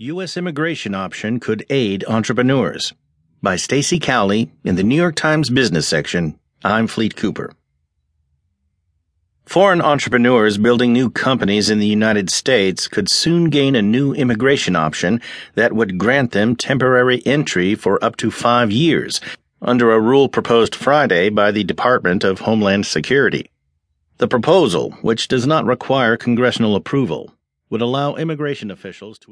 U.S. Immigration Option Could Aid Entrepreneurs by Stacey Cowley in the New York Times Business Section. I'm Fleet Cooper. Foreign entrepreneurs building new companies in the United States could soon gain a new immigration option that would grant them temporary entry for up to 5 years under a rule proposed Friday by the Department of Homeland Security. The proposal, which does not require congressional approval, would allow immigration officials to